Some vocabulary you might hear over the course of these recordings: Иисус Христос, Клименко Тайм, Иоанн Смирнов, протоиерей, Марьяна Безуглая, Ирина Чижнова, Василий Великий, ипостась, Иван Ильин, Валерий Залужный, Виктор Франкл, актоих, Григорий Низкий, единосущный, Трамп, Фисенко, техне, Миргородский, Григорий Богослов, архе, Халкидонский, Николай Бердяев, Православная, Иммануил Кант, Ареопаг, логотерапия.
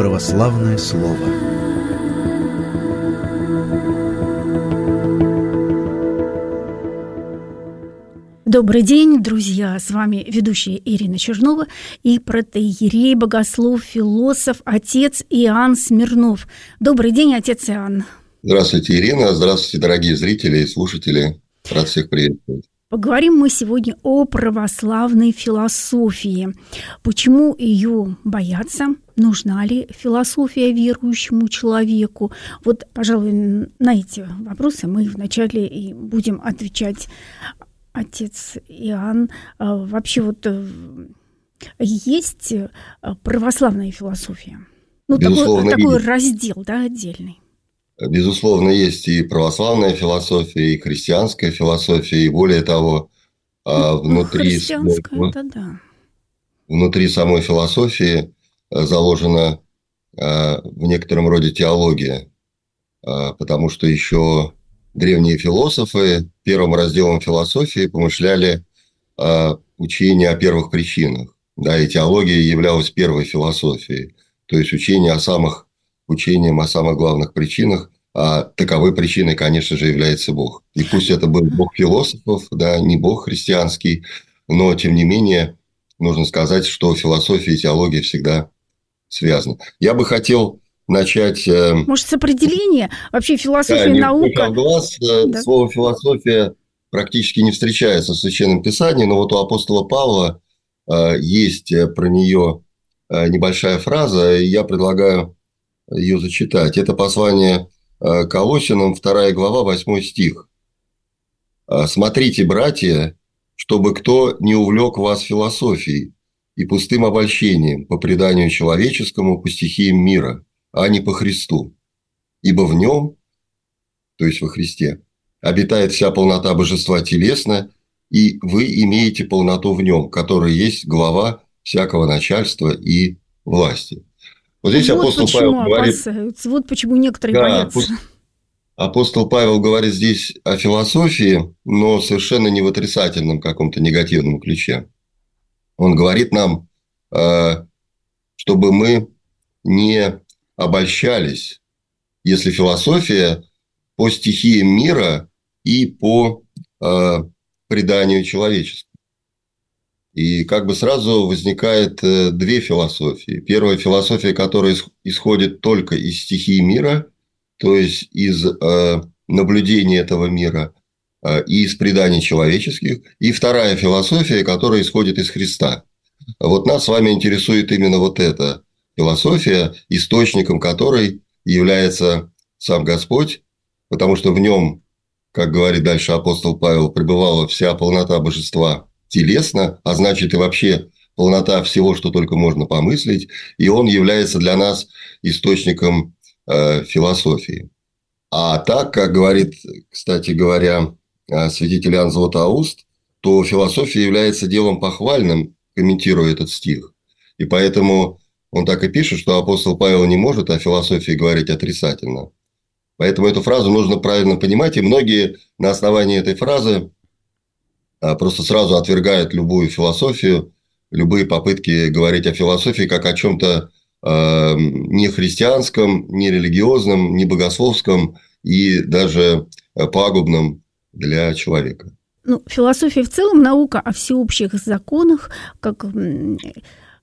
Православное слово. Добрый день, друзья! С вами ведущая Ирина Чижнова и протоиерей, богослов, философ, отец Иоанн Смирнов. Добрый день, отец Иоанн. Здравствуйте, Ирина. Здравствуйте, дорогие зрители и слушатели. Рад всех приветствовать. Поговорим мы сегодня о православной философии. Почему ее боятся? Нужна ли философия верующему человеку? Вот, пожалуй, на эти вопросы мы вначале и будем отвечать, отец Иоанн. Вообще, вот есть православная философия? Ну, такой раздел, да, отдельный. Безусловно, есть и православная философия, и христианская философия, и более того, внутри самой философии заложена в некотором роде теология, потому что еще древние философы первым разделом философии помышляли учение о первых причинах, да, и теология являлась первой философией, то есть учением о самых главных причинах, а таковой причиной, конечно же, является Бог. И пусть это был Бог философов, да, не Бог христианский, но, тем не менее, нужно сказать, что философия и теология всегда связаны. Я бы хотел начать... Может, с определения? Вообще философия и наука... Да. Слово «философия» практически не встречается в Священном Писании, но вот у апостола Павла есть про нее небольшая фраза, и я предлагаю ее зачитать. Это послание Колоссянам, 2 глава, 8 стих. «Смотрите, братья, чтобы кто не увлек вас философией и пустым обольщением по преданию человеческому, по стихиям мира, а не по Христу. Ибо в нем, то есть во Христе, обитает вся полнота божества телесно, и вы имеете полноту в нем, которая есть глава всякого начальства и власти». Вот здесь апостол Павел говорит... Вот почему некоторые боятся. Апостол Павел говорит здесь о философии, но совершенно не в отрицательном каком-то негативном ключе. Он говорит нам, чтобы мы не обольщались, если философия по стихиям мира и по преданию человеческому. И как бы сразу возникает две философии. Первая философия, которая исходит только из стихии мира, то есть из наблюдения этого мира и из преданий человеческих. И вторая философия, которая исходит из Христа. Вот нас с вами интересует именно вот эта философия, источником которой является сам Господь, потому что в нем, как говорит дальше апостол Павел, пребывала вся полнота божества телесно, а значит и вообще полнота всего, что только можно помыслить, и он является для нас источником философии. А так, как говорит, кстати говоря, святитель Иоанн Златоуст, то философия является делом похвальным, комментируя этот стих. И поэтому он так и пишет, что апостол Павел не может о философии говорить отрицательно. Поэтому эту фразу нужно правильно понимать, и многие на основании этой фразы просто сразу отвергает любую философию, любые попытки говорить о философии как о чем-то не христианском, не религиозном, не богословском и даже пагубном для человека. Ну, философия в целом наука о всеобщих законах, как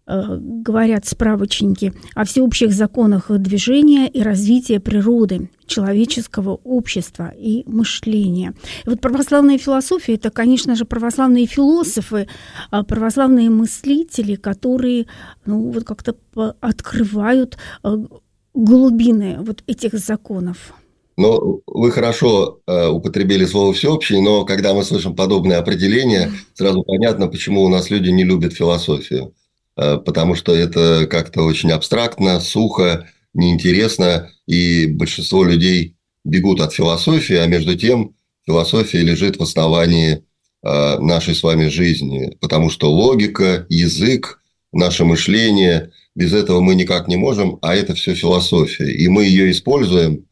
говорят справочники, о всеобщих законах движения и развития природы, человеческого общества и мышления. И вот православная философия – это, конечно же, православные философы, православные мыслители, которые как-то открывают глубины вот этих законов. Ну, вы хорошо употребили слово «всеобщий», но когда мы слышим подобное определение, сразу понятно, почему у нас люди не любят философию. Потому что это как-то очень абстрактно, сухо, неинтересно, и большинство людей бегут от философии, а между тем философия лежит в основании нашей с вами жизни, потому что логика, язык, наше мышление, без этого мы никак не можем, а это все философия. И мы ее используем,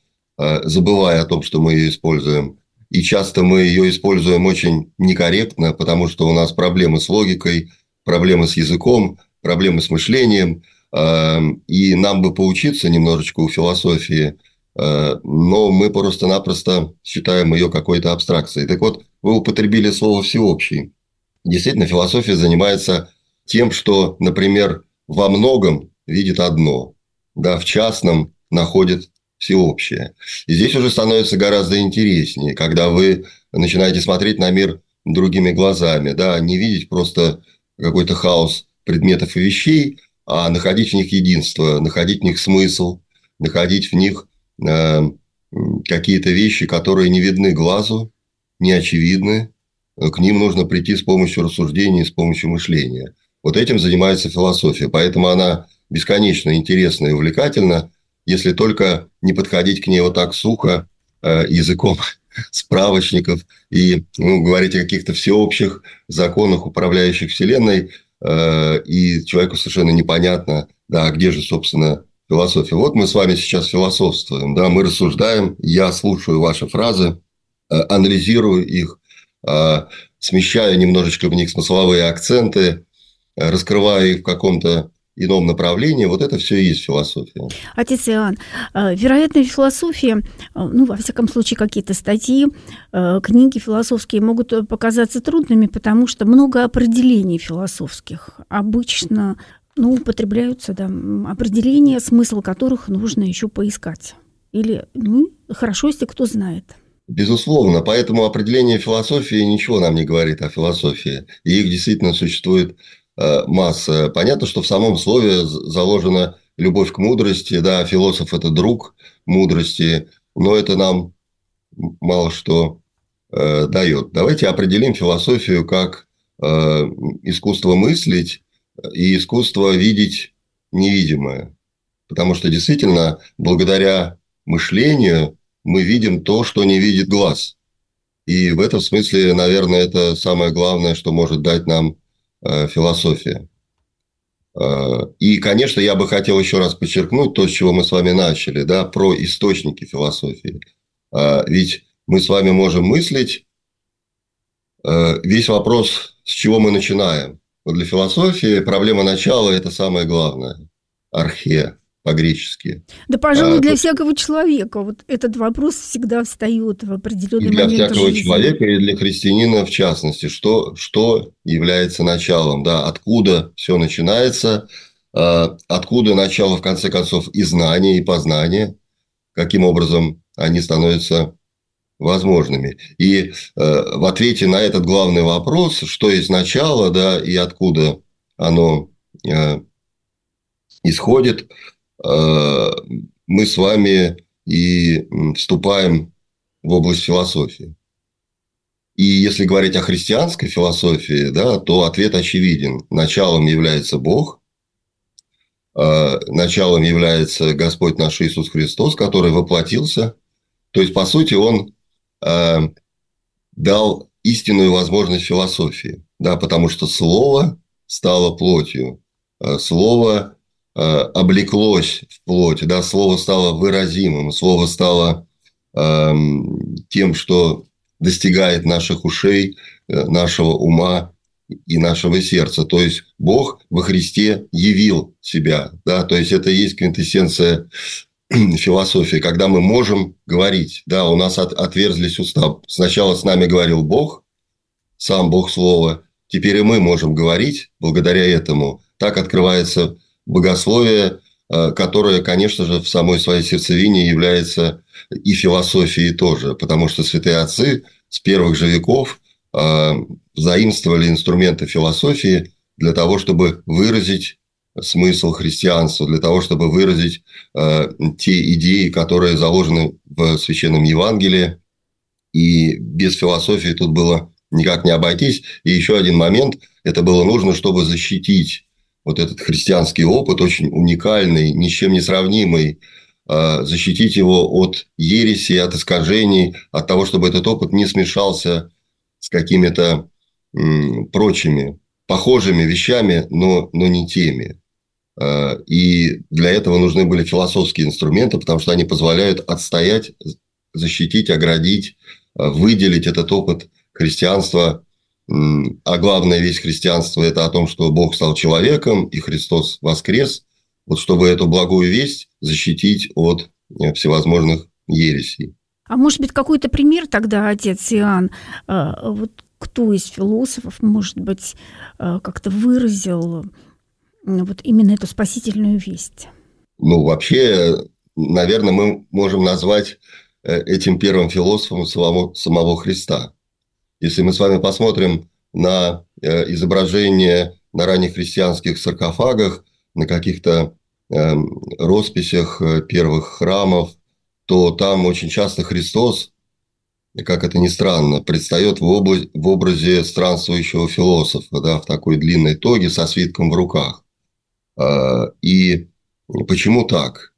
забывая о том, что мы ее используем, и часто мы ее используем очень некорректно, потому что у нас проблемы с логикой, проблемы с языком, проблемы с мышлением, И нам бы поучиться немножечко у философии, но мы просто-напросто считаем ее какой-то абстракцией. Так вот, вы употребили слово «всеобщий». Действительно, философия занимается тем, что, например, во многом видит одно, да, в частном находит всеобщее. И здесь уже становится гораздо интереснее, когда вы начинаете смотреть на мир другими глазами, да, не видеть просто какой-то хаос предметов и вещей, а находить в них единство, находить в них смысл, находить в них какие-то вещи, которые не видны глазу, не очевидны, к ним нужно прийти с помощью рассуждений, с помощью мышления. Вот этим занимается философия, поэтому она бесконечно интересна и увлекательна, если только не подходить к ней вот так сухо, языком справочников и говорить о каких-то всеобщих законах, управляющих Вселенной, и человеку совершенно непонятно, да, где же, собственно, философия. Вот мы с вами сейчас философствуем, да, мы рассуждаем, я слушаю ваши фразы, анализирую их, смещаю немножечко в них смысловые акценты, раскрываю их в каком-то ином направлении, вот это все и есть философия. Отец Иоанн, вероятно, философия, ну, во всяком случае, какие-то статьи, книги философские могут показаться трудными, потому что много определений философских обычно, ну, употребляются, да, определения, смысл которых нужно еще поискать. Или, ну, хорошо, если кто знает. Безусловно, поэтому определение философии ничего нам не говорит о философии, и их действительно существует масса. Понятно, что в самом слове заложена любовь к мудрости, да, философ – это друг мудрости, но это нам мало что дает. Давайте определим философию как искусство мыслить и искусство видеть невидимое, потому что действительно благодаря мышлению мы видим то, что не видит глаз, и в этом смысле, наверное, это самое главное, что может дать нам философия. И, конечно, я бы хотел еще раз подчеркнуть то, с чего мы с вами начали, да, про источники философии. Ведь мы с вами можем мыслить. Весь вопрос, с чего мы начинаем. Вот для философии проблема начала – это самое главное. Архе по-гречески. Да, пожалуй, для всякого человека вот этот вопрос всегда встает в определенный момент. Для всякого человека и для христианина в частности. Что является началом? Да? Откуда все начинается? Откуда начало, в конце концов, и знания, и познания? Каким образом они становятся возможными? И в ответе на этот главный вопрос, что есть начало, да, и откуда оно исходит, мы с вами и вступаем в область философии. И если говорить о христианской философии, да, то ответ очевиден. Началом является Бог, началом является Господь наш Иисус Христос, который воплотился. То есть, по сути, Он дал истинную возможность философии, да, потому что Слово стало плотью, Слово облеклось в плоть, да, слово стало выразимым, слово стало тем, что достигает наших ушей, нашего ума и нашего сердца. То есть, Бог во Христе явил себя. Да? То есть, это и есть квинтэссенция философии, когда мы можем говорить. Да, у нас отверзлись уста. Сначала с нами говорил Бог, сам Бог Слово. Теперь и мы можем говорить благодаря этому. Так открывается богословие, которое, конечно же, в самой своей сердцевине является и философией тоже, потому что святые отцы с первых же веков заимствовали инструменты философии для того, чтобы выразить смысл христианства, для того, чтобы выразить те идеи, которые заложены в Священном Евангелии, и без философии тут было никак не обойтись. И еще один момент, это было нужно, чтобы защитить вот этот христианский опыт, очень уникальный, ни с чем не сравнимый, защитить его от ереси, от искажений, от того, чтобы этот опыт не смешался с какими-то прочими, похожими вещами, но не теми. И для этого нужны были философские инструменты, потому что они позволяют отстоять, защитить, оградить, выделить этот опыт христианства. А главное, весь христианство – это о том, что Бог стал человеком, и Христос воскрес, вот чтобы эту благую весть защитить от всевозможных ересей. А может быть, какой-то пример тогда, отец Иоанн, вот кто из философов, может быть, как-то выразил вот именно эту спасительную весть? Ну, вообще, наверное, мы можем назвать этим первым философом самого Христа. Если мы с вами посмотрим на изображения на ранних христианских саркофагах, на каких-то росписях первых храмов, то там очень часто Христос, как это ни странно, предстает в образе странствующего философа, да, в такой длинной тоге со свитком в руках. И почему так?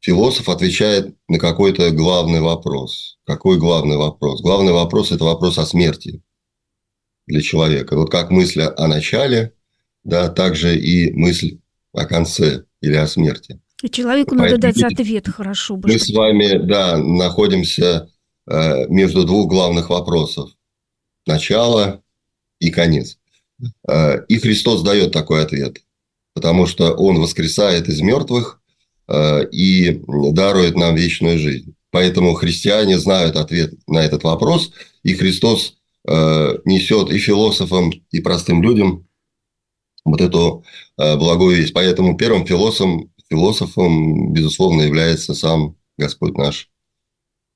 Философ отвечает на какой-то главный вопрос. Какой главный вопрос? Главный вопрос – это вопрос о смерти для человека. Вот как мысль о начале, да, так же и мысль о конце или о смерти. И человеку надо дать ответ хорошо. Мы с вами, да, находимся между двух главных вопросов – начало и конец. И Христос дает такой ответ, потому что Он воскресает из мертвых и дарует нам вечную жизнь. Поэтому христиане знают ответ на этот вопрос, и Христос несет и философам, и простым людям вот эту благую весть. Поэтому первым философом, безусловно, является сам Господь наш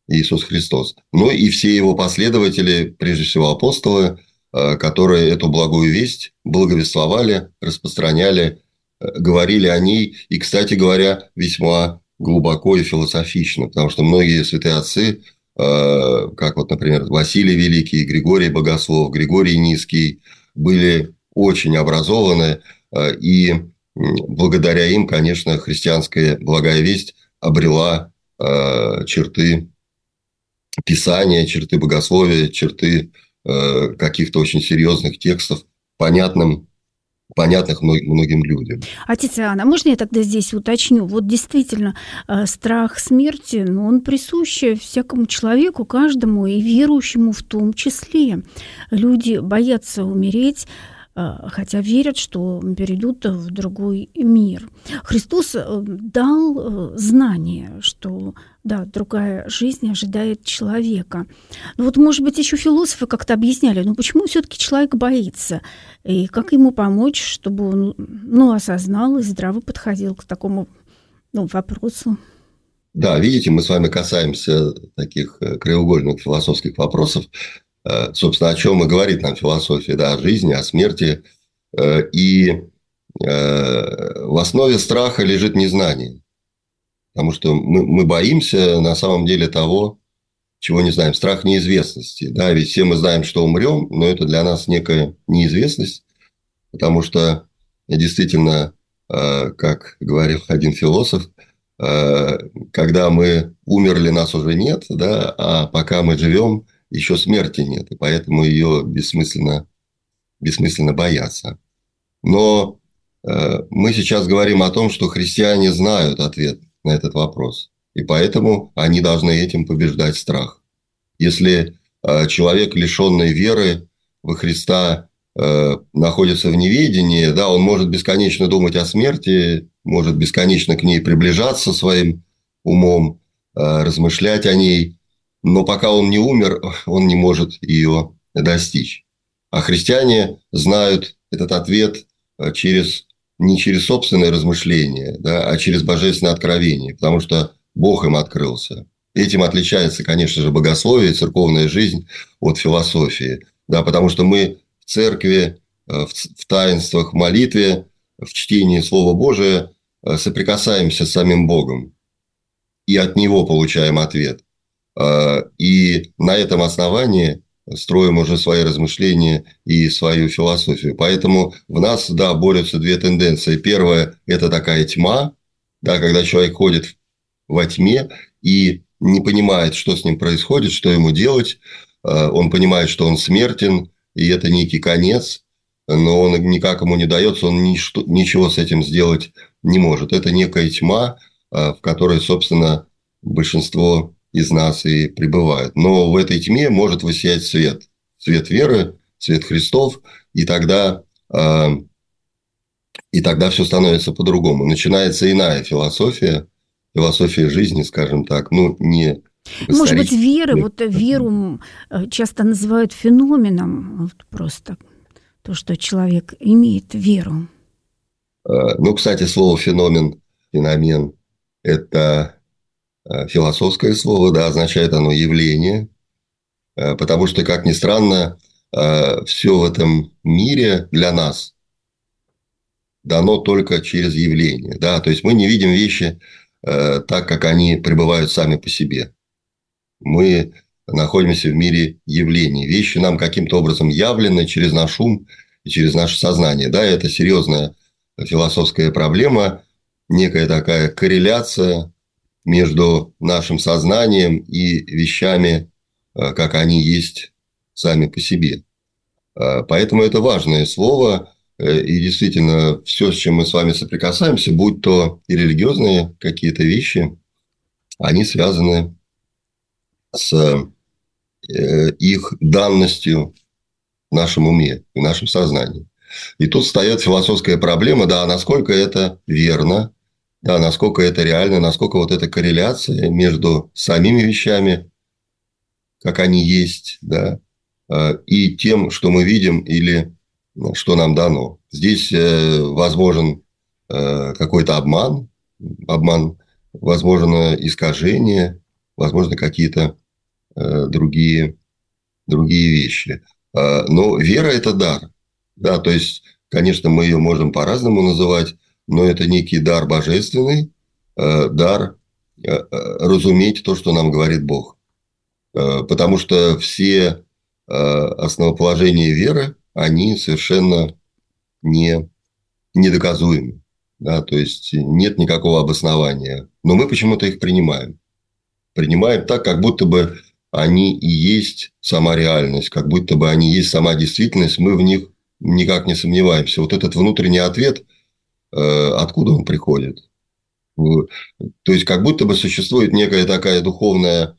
Иисус Христос. Ну и все его последователи, прежде всего апостолы, которые эту благую весть благовествовали, распространяли, говорили о ней. И, кстати говоря, весьма глубоко и философично, потому что многие святые отцы, как вот, например, Василий Великий, Григорий Богослов, Григорий Низкий, были очень образованы, и благодаря им, конечно, христианская благая весть обрела черты Писания, черты богословия, черты каких-то очень серьезных текстов, понятных многим людям. Отец Иоанн, а можно я тогда здесь уточню? Вот действительно, страх смерти, ну, он присущ всякому человеку, каждому, и верующему в том числе. Люди боятся умереть, хотя верят, что перейдут в другой мир. Христос дал знание, что да, другая жизнь ожидает человека. Но вот, может быть, еще философы как-то объясняли, ну почему все-таки человек боится, и как ему помочь, чтобы он, ну, осознал и здраво подходил к такому, ну, вопросу. Да, видите, мы с вами касаемся таких краеугольных философских вопросов. Собственно, о чем и говорит нам философия, да, о жизни, о смерти. И в основе страха лежит незнание. Потому что мы боимся на самом деле того, чего не знаем. Страх неизвестности. Да? Ведь все мы знаем, что умрем, но это для нас некая неизвестность. Потому что действительно, как говорил один философ, когда мы умерли, нас уже нет, да? А пока мы живем, еще смерти нет, и поэтому ее бессмысленно бояться. Но мы сейчас говорим о том, что христиане знают ответ на этот вопрос, и поэтому они должны этим побеждать страх. Если человек, лишенный веры во Христа, находится в неведении, да, он может бесконечно думать о смерти, может бесконечно к ней приближаться своим умом, размышлять о ней, но пока он не умер, он не может ее достичь. А христиане знают этот ответ не через собственные размышления, да, а через божественное откровение, потому что Бог им открылся. Этим отличается, конечно же, богословие, церковная жизнь от философии, да, потому что мы в церкви, в таинствах, в молитве, в чтении Слова Божия соприкасаемся с самим Богом и от Него получаем ответ. И на этом основании строим уже свои размышления и свою философию. Поэтому в нас, да, борются две тенденции. Первая – это такая тьма, да, когда человек ходит во тьме и не понимает, что с ним происходит, что ему делать. Он понимает, что он смертен, и это некий конец, но он никак ему не дается, он ничего с этим сделать не может. Это некая тьма, в которой, собственно, большинство из нас и пребывает. Но в этой тьме может воссиять свет. Свет веры, свет Христов. И тогда И тогда все становится по-другому. Начинается иная философия, философия жизни, скажем так, но не... Может быть, веры, вот веру часто называют феноменом, вот просто то, что человек имеет веру. Ну, кстати, слово «феномен», «феномен» – это философское слово, да, означает оно «явление», потому что, как ни странно, все в этом мире для нас дано только через явление, да, то есть мы не видим вещи так, как они пребывают сами по себе. Мы находимся в мире явлений. Вещи нам каким-то образом явлены через наш ум и через наше сознание. Да, это серьезная философская проблема, некая такая корреляция между нашим сознанием и вещами, как они есть сами по себе. Поэтому это важное слово. И действительно, все, с чем мы с вами соприкасаемся, будь то и религиозные какие-то вещи, они связаны с их данностью в нашем уме, в нашем сознании. И тут встает философская проблема, да, насколько это верно, да, насколько это реально, насколько вот эта корреляция между самими вещами, как они есть, да, и тем, что мы видим или что нам дано. Здесь возможен какой-то обман, возможно искажение, возможно какие-то другие вещи. Но вера – это дар. Да, то есть, конечно, мы ее можем по-разному называть, но это некий дар божественный, дар разуметь то, что нам говорит Бог. Потому что все основоположения веры, они совершенно недоказуемы. Да? То есть, нет никакого обоснования. Но мы почему-то их принимаем. Принимаем так, как будто бы они и есть сама реальность, как будто бы они и есть сама действительность. Мы в них никак не сомневаемся. Вот этот внутренний ответ, откуда он приходит? То есть, как будто бы существует некая такая духовная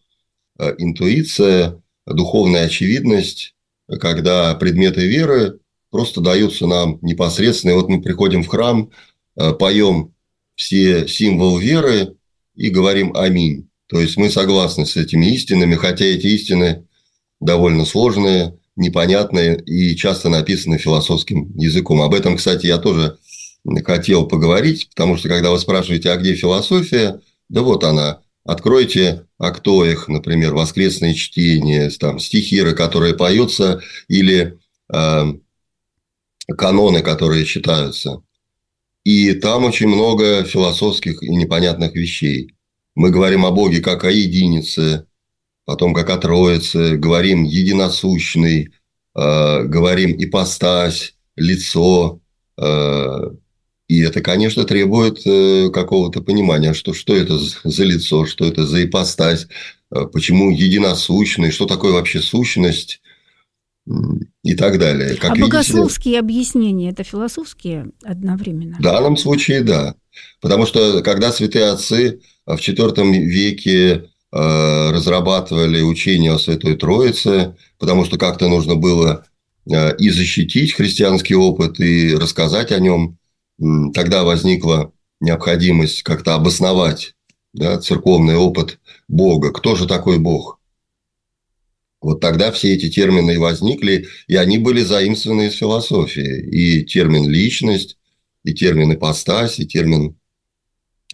интуиция, духовная очевидность, когда предметы веры просто даются нам непосредственно. И вот мы приходим в храм, поем все символы веры и говорим «Аминь». То есть, мы согласны с этими истинами, хотя эти истины довольно сложные, непонятные и часто написаны философским языком. Об этом, кстати, я тоже хотел поговорить, потому что, когда вы спрашиваете, а где философия, да вот она. Откройте актоих, например, воскресные чтения, там, стихиры, которые поются, или каноны, которые читаются. И там очень много философских и непонятных вещей. Мы говорим о Боге как о единице, потом как о Троице, говорим единосущный, говорим ипостась, лицо. И это, конечно, требует какого-то понимания, что это за лицо, что это за ипостась, почему единосущный, что такое вообще сущность и так далее. Как видите, богословские объяснения – это философские одновременно? В данном случае, да. Потому что, когда святые отцы в IV веке разрабатывали учение о Святой Троице, потому что как-то нужно было и защитить христианский опыт, и рассказать о нем, тогда возникла необходимость как-то обосновать, да, церковный опыт Бога. Кто же такой Бог? Вот тогда все эти термины возникли, и они были заимствованы из философии. И термин «личность», и термин «ипостась», и термин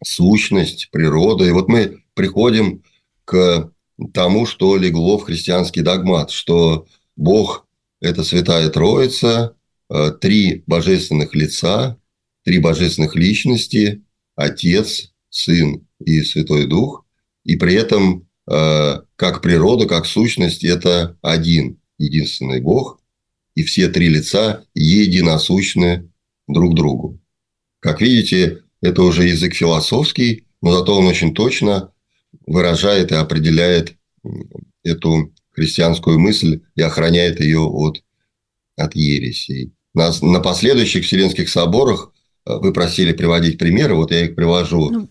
«сущность», «природа». И вот мы приходим к тому, что легло в христианский догмат, что Бог – это Святая Троица, три божественных лица, три божественных личности – Отец, Сын и Святой Дух. И при этом, как природа, как сущность – это один, единственный Бог. И все три лица единосущны друг другу. Как видите, это уже язык философский, но зато он очень точно выражает и определяет эту христианскую мысль и охраняет ее от ересей. На последующих Вселенских соборах вы просили приводить примеры, вот я их привожу.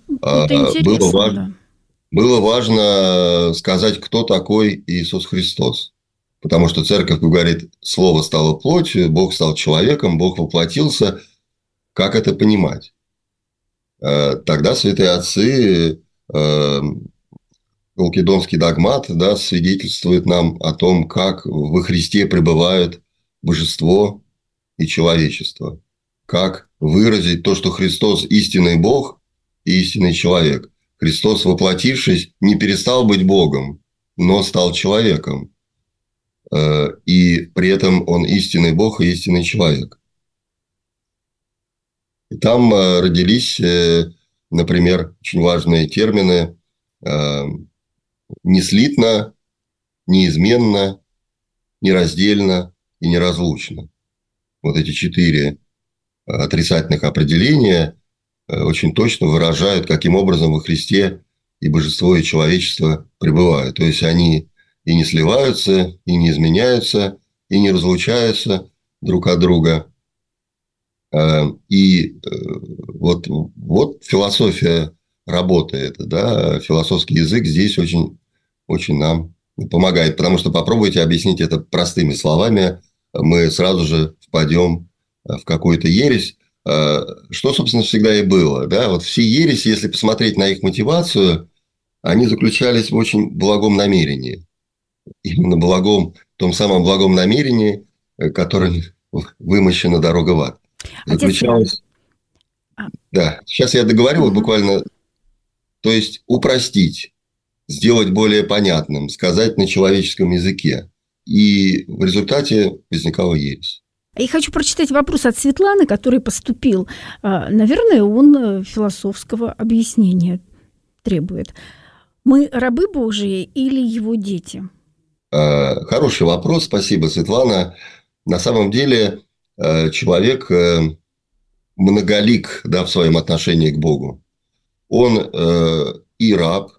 Было важно сказать, кто такой Иисус Христос. Потому что церковь говорит, слово стало плотью, Бог стал человеком, Бог воплотился. Как это понимать? Тогда святые отцы, Халкидонский догмат, да, свидетельствует нам о том, как во Христе пребывает божество и человечество. Как выразить то, что Христос – истинный Бог и истинный человек. Христос, воплотившись, не перестал быть Богом, но стал человеком. И при этом он истинный Бог и истинный человек. И там родились, например, очень важные термины неслитно, неизменно, нераздельно и неразлучно. Вот эти 4 отрицательных определения очень точно выражают, каким образом во Христе и божество, и человечество пребывают. То есть они и не сливаются, и не изменяются, и не разлучаются друг от друга. И вот философия работает, да? Философский язык здесь очень, очень нам помогает, потому что попробуйте объяснить это простыми словами, мы сразу же впадем в какую-то ересь, что, собственно, всегда и было. Да? Вот все ереси, если посмотреть на их мотивацию, они заключались в очень благом намерении. Именно благом, том самом благом намерении, которым вымощена дорога в ад. Заключалось... Да, сейчас я договорю вот буквально. То есть, упростить, сделать более понятным, сказать на человеческом языке. И в результате возникала ересь. Я хочу прочитать вопрос от Светланы, который поступил. Наверное, он философского объяснения требует. Мы рабы Божии или его дети? Хороший вопрос. Спасибо, Светлана. На самом деле, человек многолик, да, в своем отношении к Богу. Он и раб,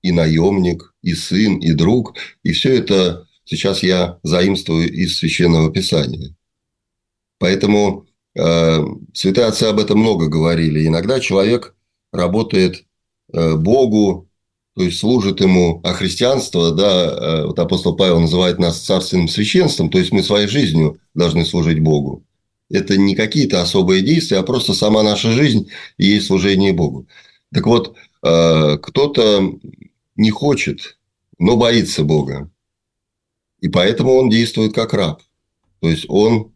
и наемник, и сын, и друг. И все это сейчас я заимствую из Священного Писания. Поэтому святые отцы об этом много говорили. Иногда человек работает Богу, то есть служит ему, а христианство, да, вот апостол Павел называет нас царственным священством, то есть мы своей жизнью должны служить Богу. Это не какие-то особые действия, а просто сама наша жизнь и есть служение Богу. Так вот, кто-то не хочет, но боится Бога. И поэтому он действует как раб. То есть он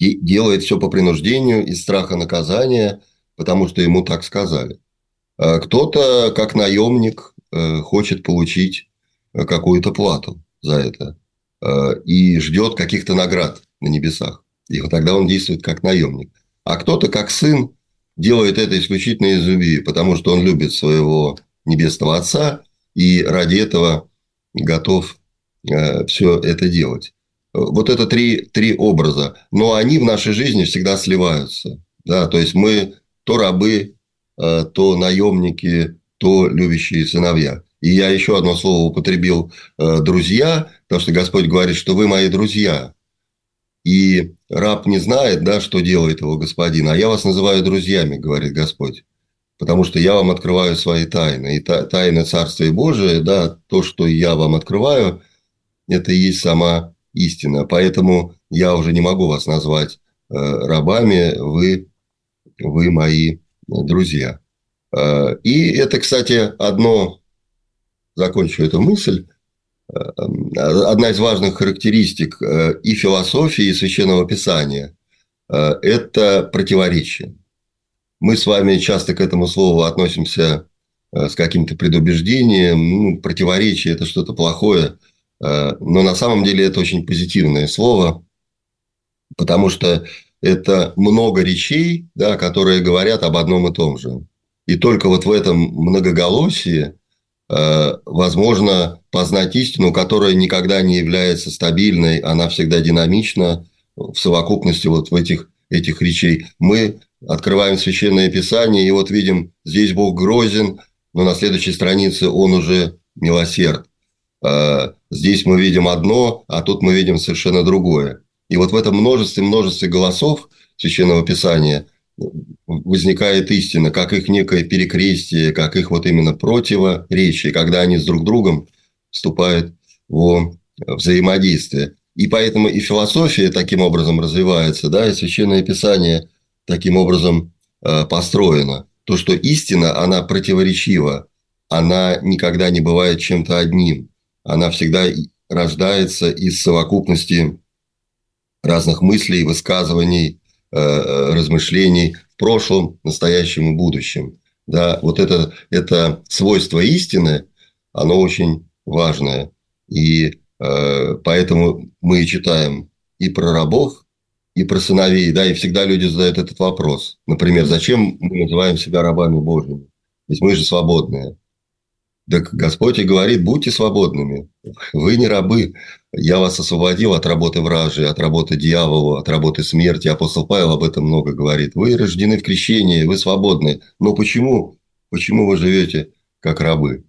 делает все по принуждению, из страха наказания, потому что ему так сказали. Кто-то, как наемник, хочет получить какую-то плату за это и ждет каких-то наград на небесах. И вот тогда он действует как наемник. А кто-то, как сын, делает это исключительно из любви, потому что он любит своего небесного отца и ради этого готов все это делать. Вот это три образа. Но они в нашей жизни всегда сливаются. Да? То есть мы то рабы, то наемники, то любящие сыновья. И я еще одно слово употребил «друзья», потому что Господь говорит, что вы мои друзья. И раб не знает, да, что делает его господин, а я вас называю друзьями, говорит Господь, потому что я вам открываю свои тайны. И тайны Царствия Божия, да, то, что я вам открываю, это и есть сама истина. Поэтому я уже не могу вас назвать рабами, вы мои друзья. И это, кстати, закончу эту мысль, одна из важных характеристик и философии, и Священного Писания – это противоречие. Мы с вами часто к этому слову относимся с каким-то предубеждением. Ну, противоречие – это что-то плохое, но на самом деле это очень позитивное слово, потому что это много речей, да, которые говорят об одном и том же. И только вот в этом многоголосии возможно познать истину, которая никогда не является стабильной, она всегда динамична в совокупности вот в этих речей. Мы открываем Священное Писание и вот видим, здесь Бог грозен, но на следующей странице Он уже милосерд. Здесь мы видим одно, а тут мы видим совершенно другое. И вот в этом множестве голосов Священного Писания возникает истина, как их некое перекрестие, как их вот именно противоречие, когда они с друг другом вступают во взаимодействие. И поэтому и философия таким образом развивается, да, и Священное Писание таким образом построена. То, что истина, она противоречива, она никогда не бывает чем-то одним. Она всегда рождается из совокупности разных мыслей, высказываний, размышлений в прошлом, настоящем и будущем. Да, вот это свойство истины, оно очень важное. И поэтому мы читаем и про рабов, и про сыновей. Да, и всегда люди задают этот вопрос. Например, зачем мы называем себя рабами Божьими? Ведь мы же свободные. Так Господь и говорит, будьте свободными. Вы не рабы. Я вас освободил от работы вражьей, от работы дьявола, от работы смерти. Апостол Павел об этом много говорит. Вы рождены в крещении, вы свободны. Но почему? Почему вы живете как рабы?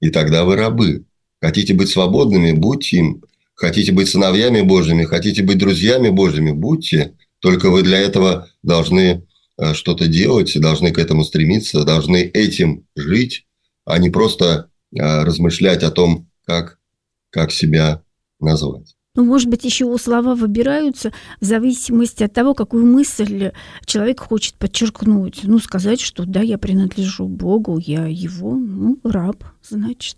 И тогда вы рабы. Хотите быть свободными? Будьте им. Хотите быть сыновьями Божьими? Хотите быть друзьями Божьими? Будьте. Только вы для этого должны что-то делать, должны к этому стремиться, должны этим жить, а не просто размышлять о том, как себя назвать. Ну, может быть, еще слова выбираются в зависимости от того, какую мысль человек хочет подчеркнуть. Ну, сказать, что да, я принадлежу Богу, я его, ну, раб, значит.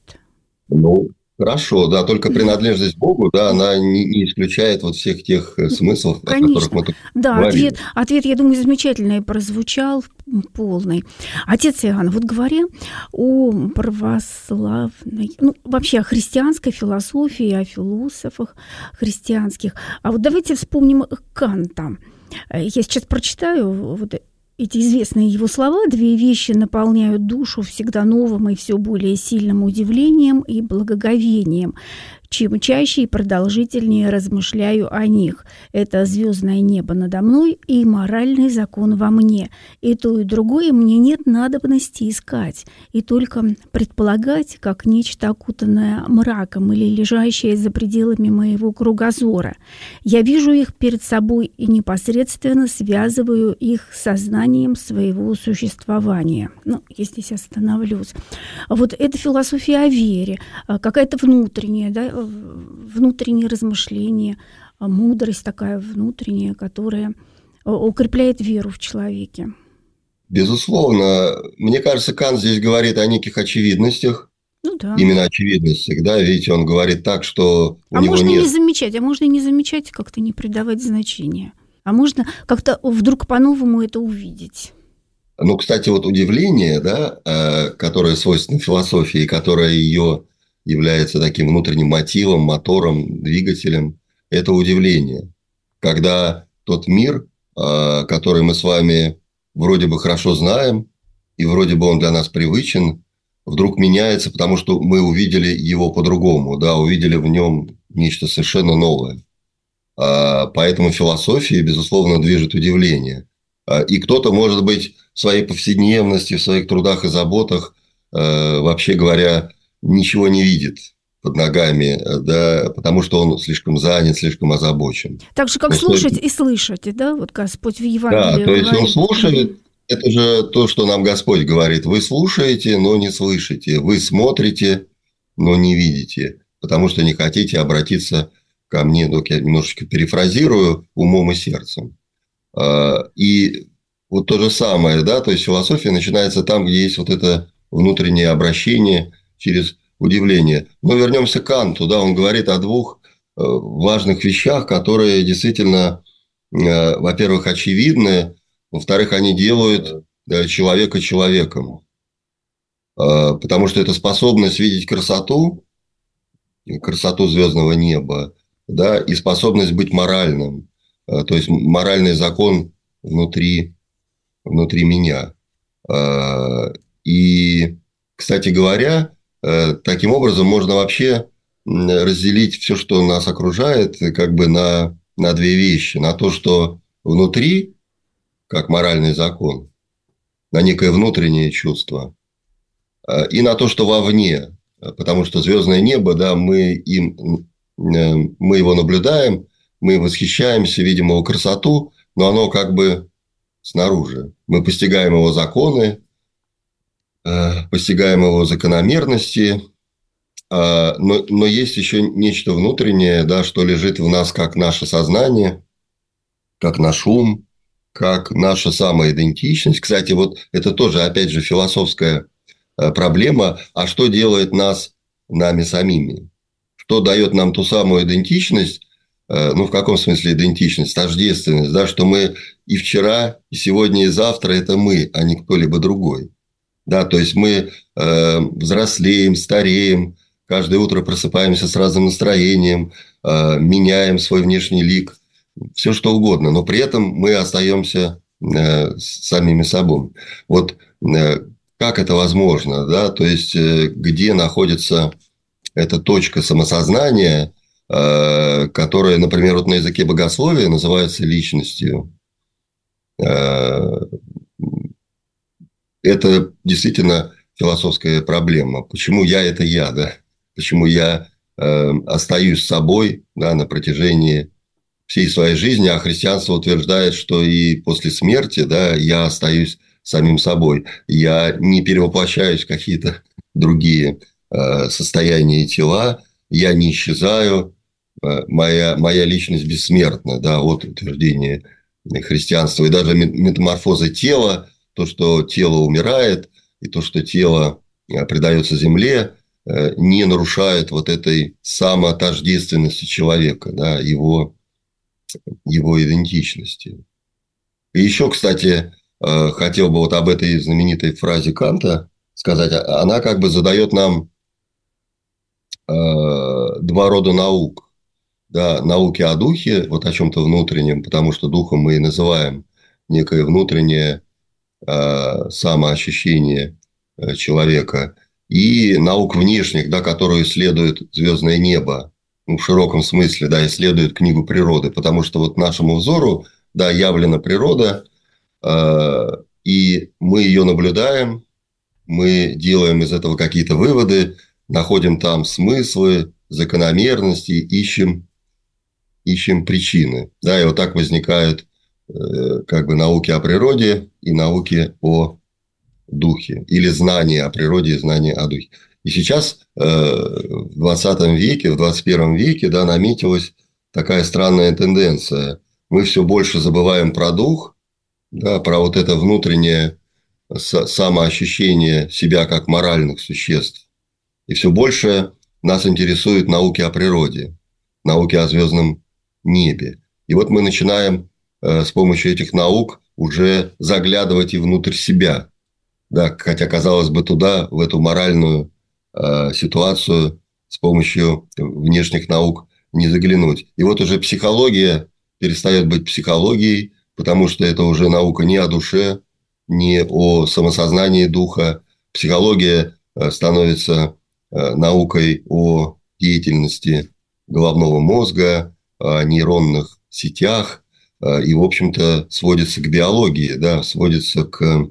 Ну, хорошо, да, только принадлежность Богу, да, она не исключает вот всех тех смыслов, конечно, о которых мы тут говорили. Ответ, я думаю, замечательный прозвучал, полный. Отец Иоанн, вот говоря о православной, ну, вообще о христианской философии, о философах христианских, а вот давайте вспомним Канта. Я сейчас прочитаю вот эти известные его слова: «Две вещи наполняют душу всегда новым и все более сильным удивлением и благоговением. Чем чаще и продолжительнее размышляю о них, это звездное небо надо мной и моральный закон во мне. И то, и другое мне нет надобности искать, и только предполагать, как нечто окутанное мраком или лежащее за пределами моего кругозора. Я вижу их перед собой и непосредственно связываю их с сознанием своего существования». Ну, я здесь остановлюсь. Вот это философия о вере, какая-то внутренняя, да, внутренние размышления, мудрость такая внутренняя, которая укрепляет веру в человеке. Безусловно. Мне кажется, Кант здесь говорит о неких очевидностях. Ну, да. Именно очевидностях, да, ведь он говорит так, что у него можно нет... не замечать, а можно и не замечать, как-то не придавать значения. А можно как-то вдруг по-новому это увидеть. Ну, кстати, вот удивление, да, которое свойственно философии, которое ее является таким внутренним мотивом, мотором, двигателем, это удивление. Когда тот мир, который мы с вами вроде бы хорошо знаем, и вроде бы он для нас привычен, вдруг меняется, потому что мы увидели его по-другому, да, увидели в нем нечто совершенно новое. Поэтому философия, безусловно, движет удивление. И кто-то, может быть, в своей повседневности, в своих трудах и заботах, вообще говоря, ничего не видит под ногами, да, потому что он слишком занят, слишком озабочен. Так же, как слушать и слышать, да, вот Господь в Евангелии. Да, то есть он слушает, это же то, что нам Господь говорит. Вы слушаете, но не слышите, вы смотрите, но не видите, потому что не хотите обратиться ко мне, только я немножечко перефразирую, умом и сердцем. И вот то же самое, да, то есть философия начинается там, где есть вот это внутреннее обращение через удивление. Но вернемся к Канту, да, он говорит о двух важных вещах, которые действительно, во-первых, очевидны, во-вторых, они делают человека человеком. Потому что это способность видеть красоту, красоту звездного неба, да, и способность быть моральным, то есть моральный закон внутри меня. И, кстати говоря, таким образом можно вообще разделить все, что нас окружает, как бы на две вещи. На то, что внутри, как моральный закон, на некое внутреннее чувство, и на то, что вовне. Потому что звездное небо, да, мы его наблюдаем, мы восхищаемся, видим его красоту, но оно как бы снаружи. Мы постигаем его законы, постигаем его закономерности, но есть еще нечто внутреннее, да, что лежит в нас, как наше сознание, как наш ум, как наша самоидентичность. Кстати, вот это тоже, опять же, философская проблема. А что делает нас нами самими? Что дает нам ту самую идентичность? Ну, в каком смысле идентичность? Тождественность, да, что мы и вчера, и сегодня, и завтра – это мы, а не кто-либо другой. Да, то есть, мы взрослеем, стареем, каждое утро просыпаемся с разным настроением, меняем свой внешний лик, все что угодно, но при этом мы остаемся самими собой. Вот как это возможно? Да? То есть, где находится эта точка самосознания, которая, например, вот на языке богословия называется личностью. Это действительно философская проблема. Почему я – это я, да? Почему я остаюсь собой, да, на протяжении всей своей жизни, а христианство утверждает, что и после смерти, да, я остаюсь самим собой. Я не перевоплощаюсь в какие-то другие состояния и тела, я не исчезаю, моя личность бессмертна, да, вот утверждение христианства. И даже метаморфоза тела, то, что тело умирает, и то, что тело предается земле, не нарушает вот этой самотождественности человека, да, его идентичности. И еще, кстати, хотел бы вот об этой знаменитой фразе Канта сказать. Она как бы задает нам два рода наук. Да, науки о духе, вот о чем-то внутреннем, потому что духом мы и называем некое внутреннее самоощущение человека. И наук внешних, да, которую исследует звездное небо, ну, в широком смысле, да, исследует книгу природы, потому что вот нашему взору, да, явлена природа, и мы ее наблюдаем, мы делаем из этого какие-то выводы, находим там смыслы, закономерности, ищем причины. Да, и вот так возникают как бы науки о природе и науки о духе, или знания о природе и знания о духе. И сейчас в 20 веке, в 21 веке, да, наметилась такая странная тенденция. Мы все больше забываем про дух, да, про вот это внутреннее самоощущение себя как моральных существ. И все больше нас интересуют науки о природе, науки о звездном небе. И вот мы начинаем с помощью этих наук уже заглядывать и внутрь себя. Да, хотя, казалось бы, туда, в эту моральную ситуацию с помощью внешних наук не заглянуть. И вот уже психология перестает быть психологией, потому что это уже наука не о душе, не о самосознании духа. Психология становится наукой о деятельности головного мозга, о нейронных сетях и, в общем-то, сводится к биологии, да, сводится к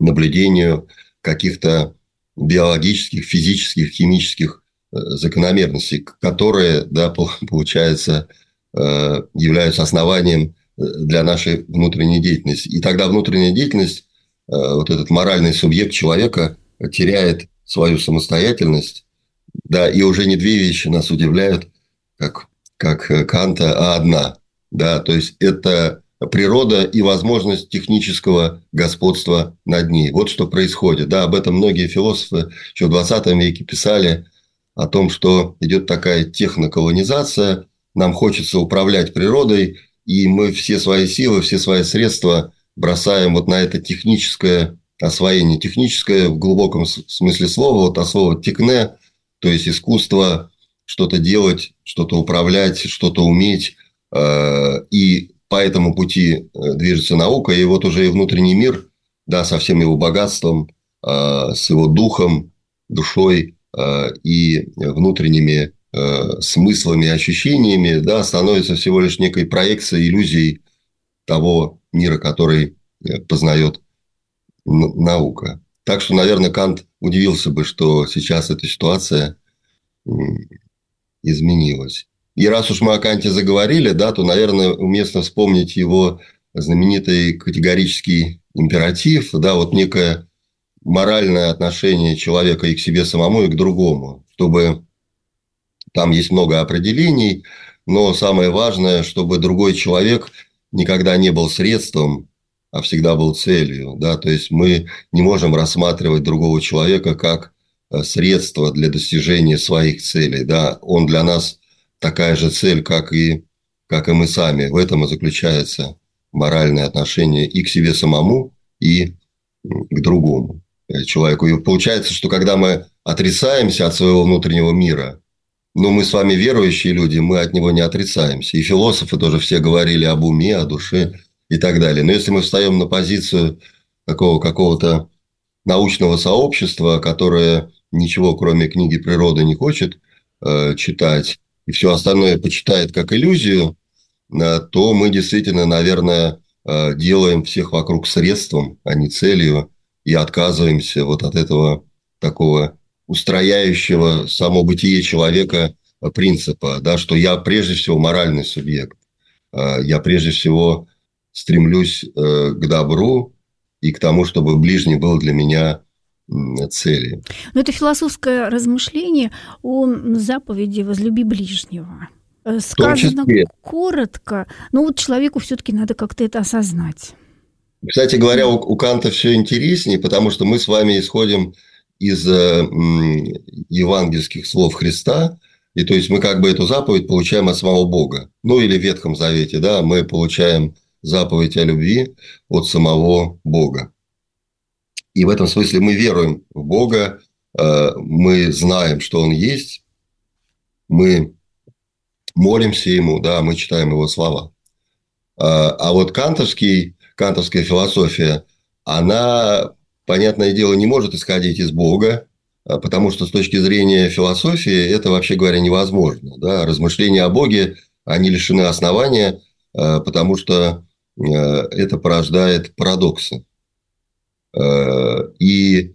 наблюдению каких-то биологических, физических, химических закономерностей, которые, да, получается, являются основанием для нашей внутренней деятельности. И тогда внутренняя деятельность, вот этот моральный субъект человека, теряет свою самостоятельность, да, и уже не две вещи нас удивляют, как Канта, а одна. Да, то есть, это природа и возможность технического господства над ней. Вот что происходит. Да, об этом многие философы еще в 20 веке писали, о том, что идет такая техноколонизация, нам хочется управлять природой, и мы все свои силы, все свои средства бросаем вот на это техническое освоение. Техническое в глубоком смысле слова, вот от слова «техне», то есть искусство что-то делать, что-то управлять, что-то уметь, и по этому пути движется наука, и вот уже и внутренний мир, да, со всем его богатством, с его духом, душой и внутренними смыслами, ощущениями, да, становится всего лишь некой проекцией, иллюзией того мира, который познает наука. Так что, наверное, Кант удивился бы, что сейчас эта ситуация изменилась. И раз уж мы о Канте заговорили, да, то, наверное, уместно вспомнить его знаменитый категорический императив, да, вот некое моральное отношение человека и к себе самому, и к другому, чтобы там есть много определений, но самое важное, чтобы другой человек никогда не был средством, а всегда был целью. Да? То есть мы не можем рассматривать другого человека как средство для достижения своих целей. Да? Он для нас такая же цель, как и мы сами. В этом и заключается моральное отношение и к себе самому, и к другому человеку. И получается, что когда мы отрицаемся от своего внутреннего мира, но мы с вами верующие люди, мы от него не отрицаемся. И философы тоже все говорили об уме, о душе и так далее. Но если мы встаем на позицию такого какого-то научного сообщества, которое ничего, кроме книги природы, не хочет читать, и все остальное почитает как иллюзию, то мы действительно, наверное, делаем всех вокруг средством, а не целью, и отказываемся вот от этого такого устрояющего само бытие человека принципа, да, что я прежде всего моральный субъект, я прежде всего стремлюсь к добру и к тому, чтобы ближний был для меня целью. Но это философское размышление о заповеди «возлюби ближнего». Сказано коротко, но вот человеку все-таки надо как-то это осознать. Кстати говоря, у Канта все интереснее, потому что мы с вами исходим из евангельских слов Христа, и то есть мы как бы эту заповедь получаем от самого Бога. Ну, или в Ветхом Завете, да, мы получаем заповедь о любви от самого Бога. И в этом смысле мы веруем в Бога, мы знаем, что Он есть, мы молимся Ему, да, мы читаем Его слова. А вот кантовская философия, она, понятное дело, не может исходить из Бога, потому что с точки зрения философии это, вообще говоря, невозможно. Да? Размышления о Боге, они лишены основания, потому что это порождает парадоксы. И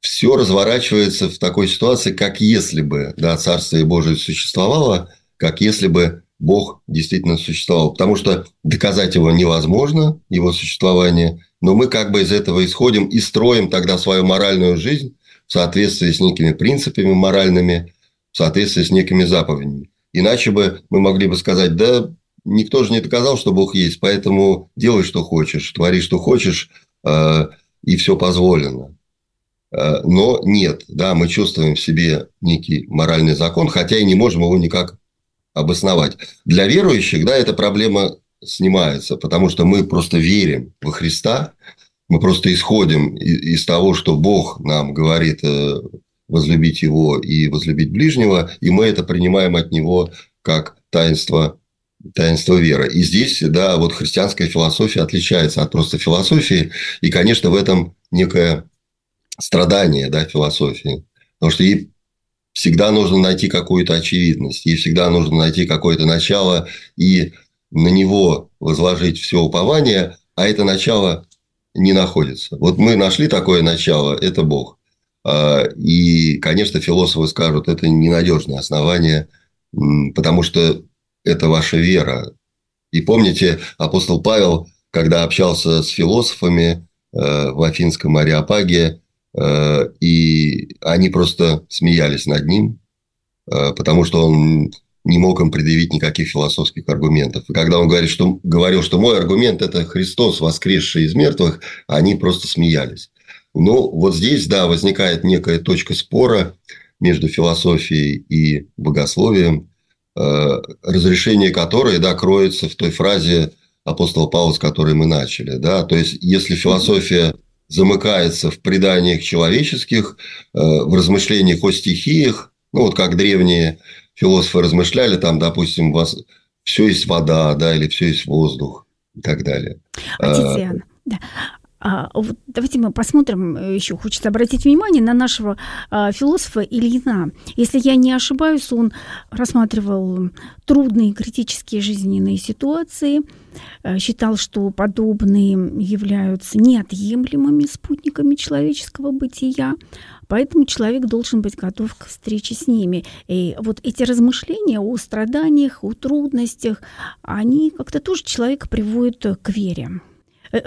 все разворачивается в такой ситуации, как если бы, да, Царствие Божие существовало, как если бы Бог действительно существовал. Потому что доказать его невозможно, его существование, но мы как бы из этого исходим и строим тогда свою моральную жизнь в соответствии с некими принципами моральными, в соответствии с некими заповедями. Иначе бы мы могли бы сказать, да, никто же не доказал, что Бог есть, поэтому делай, что хочешь, твори, что хочешь, и все позволено. Но нет, да, мы чувствуем в себе некий моральный закон, хотя и не можем его никак обосновать. Для верующих, да, эта проблема снимается, потому что мы просто верим во Христа, мы просто исходим из того, что Бог нам говорит возлюбить Его и возлюбить ближнего, и мы это принимаем от Него как таинство веры. И здесь, да, вот христианская философия отличается от просто философии, и, конечно, в этом некое страдание, да, философии, потому что ей всегда нужно найти какую-то очевидность, ей всегда нужно найти какое-то начало и на него возложить все упование, а это начало не находится. Вот мы нашли такое начало, это Бог. И, конечно, философы скажут, это ненадежное основание, потому что это ваша вера. И помните, апостол Павел, когда общался с философами в Афинском Ареопаге, и они просто смеялись над ним, потому что он не мог им предъявить никаких философских аргументов. И когда он говорил, что мой аргумент – это Христос, воскресший из мертвых, они просто смеялись. Ну, вот здесь, да, возникает некая точка спора между философией и богословием, разрешение которой, да, кроется в той фразе апостола Павла, с которой мы начали. Да? То есть, если философия замыкается в преданиях человеческих, в размышлениях о стихиях, ну, вот как древние философы размышляли, там, допустим, у вас все есть вода, да, или все есть воздух и так далее. Татьяна, да. Вот давайте мы посмотрим, еще хочется обратить внимание на нашего философа Ильина. Если я не ошибаюсь, он рассматривал трудные критические жизненные ситуации, считал, что подобные являются неотъемлемыми спутниками человеческого бытия, поэтому человек должен быть готов к встрече с ними. И вот эти размышления о страданиях, о трудностях, они как-то тоже человека приводят к вере.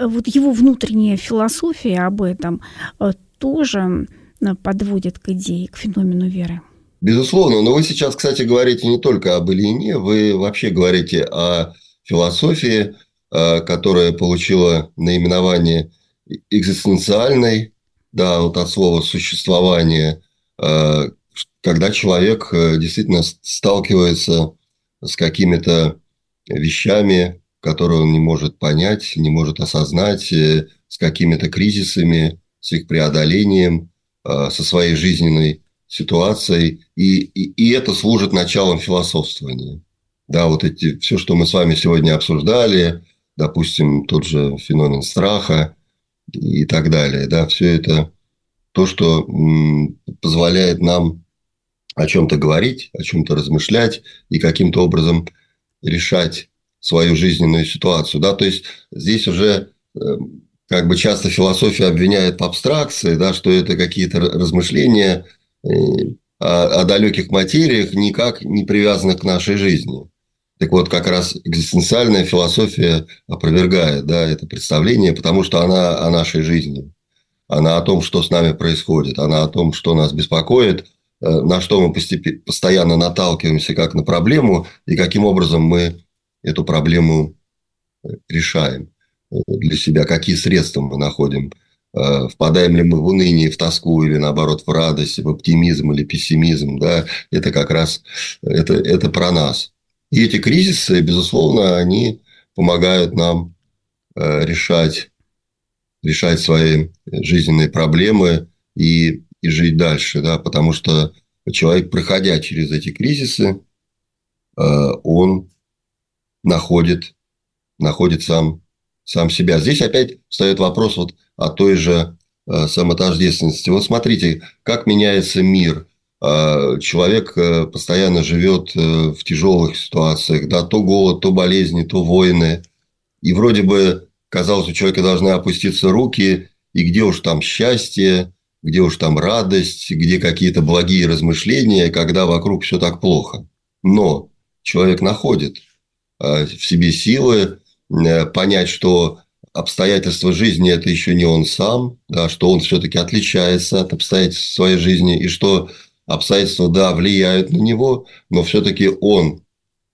Вот его внутренняя философия об этом тоже подводит к идее, к феномену веры. Безусловно. Но вы сейчас, кстати, говорите не только об Ильине, вы вообще говорите о философии, которая получила наименование экзистенциальной, да, вот от слова «существование», когда человек действительно сталкивается с какими-то вещами, которые он не может понять, не может осознать, с какими-то кризисами, с их преодолением, со своей жизненной ситуацией. И это служит началом философствования. Да, вот эти, все, что мы с вами сегодня обсуждали, допустим, тот же феномен страха и так далее, да, все это то, что позволяет нам о чем-то говорить, о чем-то размышлять и каким-то образом решать свою жизненную ситуацию. Да? То есть здесь уже как бы часто философия обвиняет в абстракции, да, что это какие-то размышления о далеких материях, никак не привязаны к нашей жизни. Так вот, как раз экзистенциальная философия опровергает, да, это представление, потому что она о нашей жизни, она о том, что с нами происходит, она о том, что нас беспокоит, на что мы постоянно наталкиваемся как на проблему и каким образом мы эту проблему решаем для себя, какие средства мы находим, впадаем ли мы в уныние, в тоску или, наоборот, в радость, в оптимизм или пессимизм, да, это как раз это про нас. И эти кризисы, безусловно, они помогают нам решать свои жизненные проблемы и жить дальше, да, потому что человек, проходя через эти кризисы, он находит сам себя. Здесь опять встает вопрос вот о той же самотождественности. Вот смотрите, как меняется мир. Человек постоянно живет в тяжелых ситуациях, да, то голод, то болезни, то войны. И вроде бы, казалось, у человека должны опуститься руки, и где уж там счастье, где уж там радость, где какие-то благие размышления, когда вокруг все так плохо. Но человек находит в себе силы понять, что обстоятельства жизни – это еще не он сам, да, что он все-таки отличается от обстоятельств своей жизни, и что обстоятельства, да, влияют на него, но все-таки он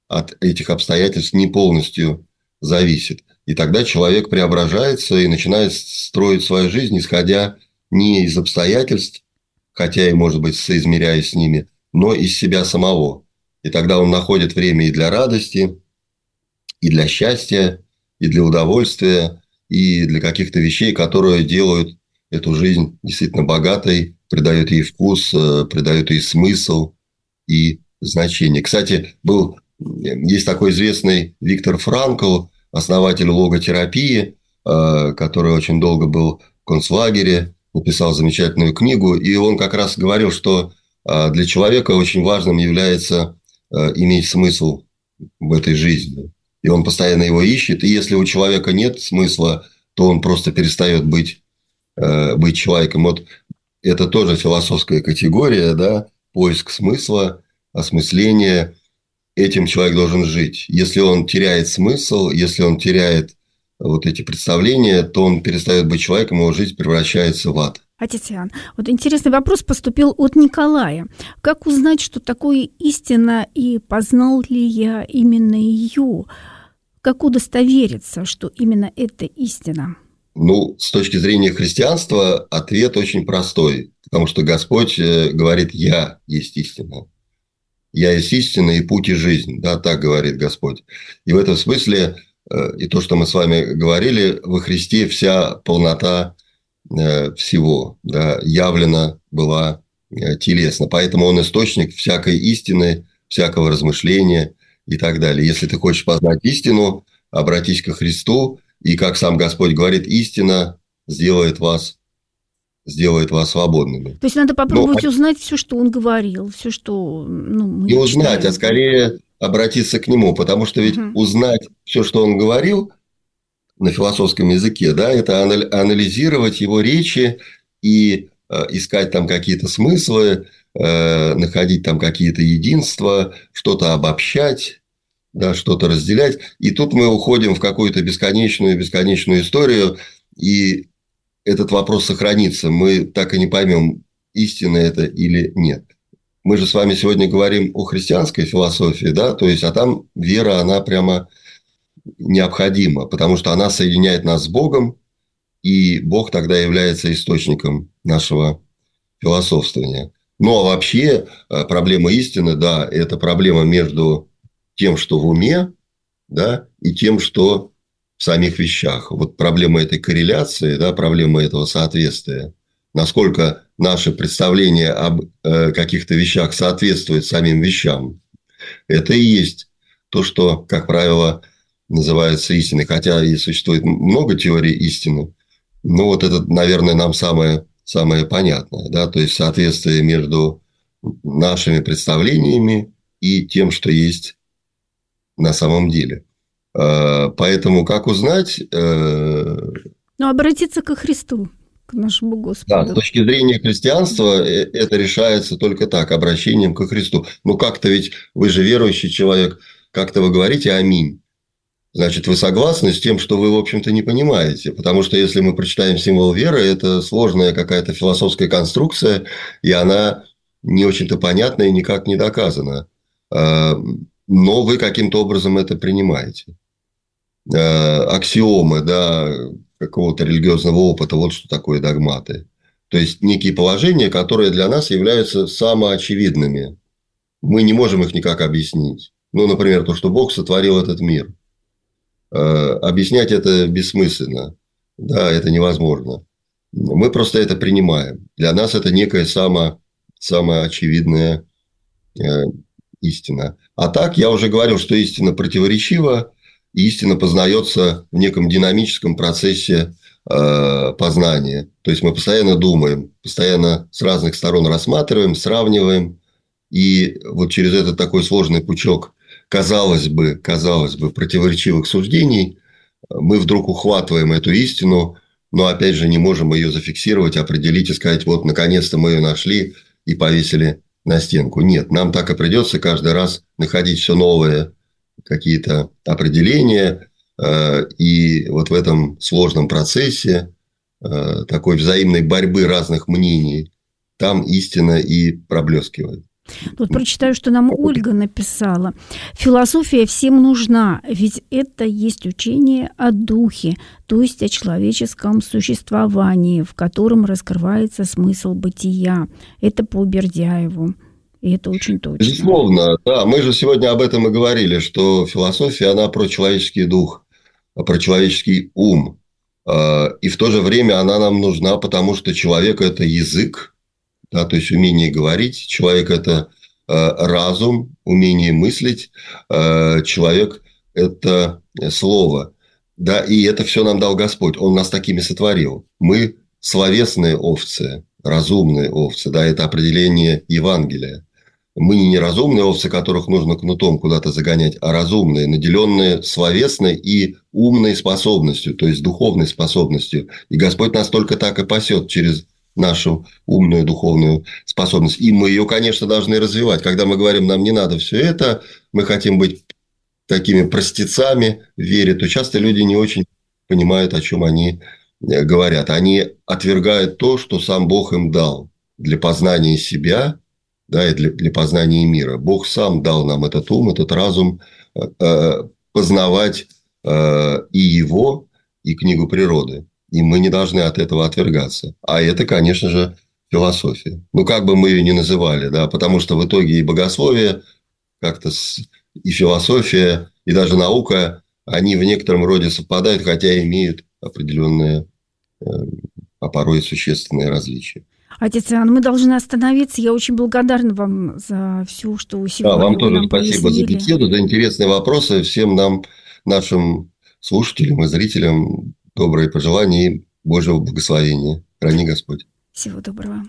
от этих обстоятельств не полностью зависит. И тогда человек преображается и начинает строить свою жизнь, исходя не из обстоятельств, хотя и, может быть, соизмеряясь с ними, но из себя самого. И тогда он находит время и для радости, и для счастья, и для удовольствия, и для каких-то вещей, которые делают эту жизнь действительно богатой, придают ей вкус, придают ей смысл и значение. Кстати, есть такой известный Виктор Франкл, основатель логотерапии, который очень долго был в концлагере, написал замечательную книгу, и он как раз говорил, что для человека очень важным является иметь смысл в этой жизни. И он постоянно его ищет. И если у человека нет смысла, то он просто перестает быть человеком. Вот это тоже философская категория, да? Поиск смысла, осмысление. Этим человек должен жить. Если он теряет смысл, если он теряет вот эти представления, то он перестает быть человеком, его жизнь превращается в ад. Отец Иоанн, вот интересный вопрос поступил от Николая. Как узнать, что такое истина, и познал ли я именно ее? Как удостовериться, что именно это истина? Ну, с точки зрения христианства ответ очень простой, потому что Господь говорит: «Я есть истина». «Я есть истина и путь и жизнь», да, так говорит Господь. И в этом смысле, и то, что мы с вами говорили, во Христе вся полнота всего, да, явлена была телесно. Поэтому он источник всякой истины, всякого размышления и так далее. Если ты хочешь познать истину, обратись ко Христу, и, как сам Господь говорит, истина сделает вас свободными. То есть надо попробовать узнать все, что он говорил, все, что мы не узнать, читаем, а скорее обратиться к нему, потому что ведь узнать все, что он говорил, на философском языке, да, это анализировать его речи и искать там какие-то смыслы, находить там какие-то единства, что-то обобщать, да, что-то разделять. И тут мы уходим в какую-то бесконечную историю, и этот вопрос сохранится. Мы так и не поймем, истина это или нет. Мы же с вами сегодня говорим о христианской философии, да, то есть, а там вера, она прямо необходима, потому что она соединяет нас с Богом, и Бог тогда является источником нашего философствования. Ну, а вообще проблема истины, да, это проблема между тем, что в уме, да, и тем, что в самих вещах. Вот проблема этой корреляции, да, проблема этого соответствия. Насколько наше представление об каких-то вещах соответствует самим вещам. Это и есть то, что, как правило, называется истиной. Хотя и существует много теорий истины, но вот это, наверное, нам самое понятное. Да? То есть соответствие между нашими представлениями и тем, что есть на самом деле. Поэтому как узнать... Ну, обратиться ко Христу, к нашему Господу. Да, с точки зрения христианства это решается только так, обращением ко Христу. Ну, как-то ведь вы же верующий человек, как-то вы говорите «Аминь». Значит, вы согласны с тем, что вы, в общем-то, не понимаете. Потому что, если мы прочитаем символ веры, это сложная какая-то философская конструкция, и она не очень-то понятна и никак не доказана. Но вы каким-то образом это принимаете. Аксиомы, да, какого-то религиозного опыта, вот что такое догматы. То есть, некие положения, которые для нас являются самоочевидными. Мы не можем их никак объяснить. Ну, например, то, что Бог сотворил этот мир. Объяснять это бессмысленно, да, это невозможно. Мы просто это принимаем. Для нас это некая самоочевидная истина. А так, я уже говорил, что истина противоречива, и истина познается в неком динамическом процессе познания. То есть, мы постоянно думаем, постоянно с разных сторон рассматриваем, сравниваем, и вот через этот такой сложный пучок, казалось бы, противоречивых суждений, мы вдруг ухватываем эту истину, но, опять же, не можем ее зафиксировать, определить и сказать, вот, наконец-то мы ее нашли и повесили на стенку. Нет, нам так и придется каждый раз находить все новые какие-то определения. И вот в этом сложном процессе такой взаимной борьбы разных мнений, там истина и проблескивает. Вот прочитаю, что нам Ольга написала. Философия всем нужна, ведь это есть учение о духе, то есть о человеческом существовании, в котором раскрывается смысл бытия. Это по Бердяеву. И это очень точно. Безусловно, да. Мы же сегодня об этом и говорили, что философия, она про человеческий дух, про человеческий ум. И в то же время она нам нужна, потому что человек – это язык. Да, то есть, умение говорить, человек – это разум, умение мыслить, человек – это слово. Да, и это все нам дал Господь, Он нас такими сотворил. Мы словесные овцы, разумные овцы, да, это определение Евангелия. Мы не неразумные овцы, которых нужно кнутом куда-то загонять, а разумные, наделенные словесной и умной способностью, то есть, духовной способностью. И Господь нас только так и пасет через нашу умную духовную способность. И мы ее, конечно, должны развивать. Когда мы говорим, нам не надо все это, мы хотим быть такими простецами в вере, то часто люди не очень понимают, о чем они говорят. Они отвергают то, что сам Бог им дал для познания себя, да, и для познания мира. Бог сам дал нам этот ум, этот разум, познавать и его, и книгу природы. И мы не должны от этого отвергаться. А это, конечно же, философия. Ну, как бы мы ее ни называли, да, потому что в итоге и богословие, как-то и философия, и даже наука, они в некотором роде совпадают, хотя имеют определенные, а порой существенные различия. Отец Иоанн, мы должны остановиться. Я очень благодарна вам за все, что сегодня вам тоже спасибо за беседу, за интересные вопросы. Всем нам, нашим слушателям и зрителям, добрые пожелания и Божьего благословения. Храни Господь. Всего доброго.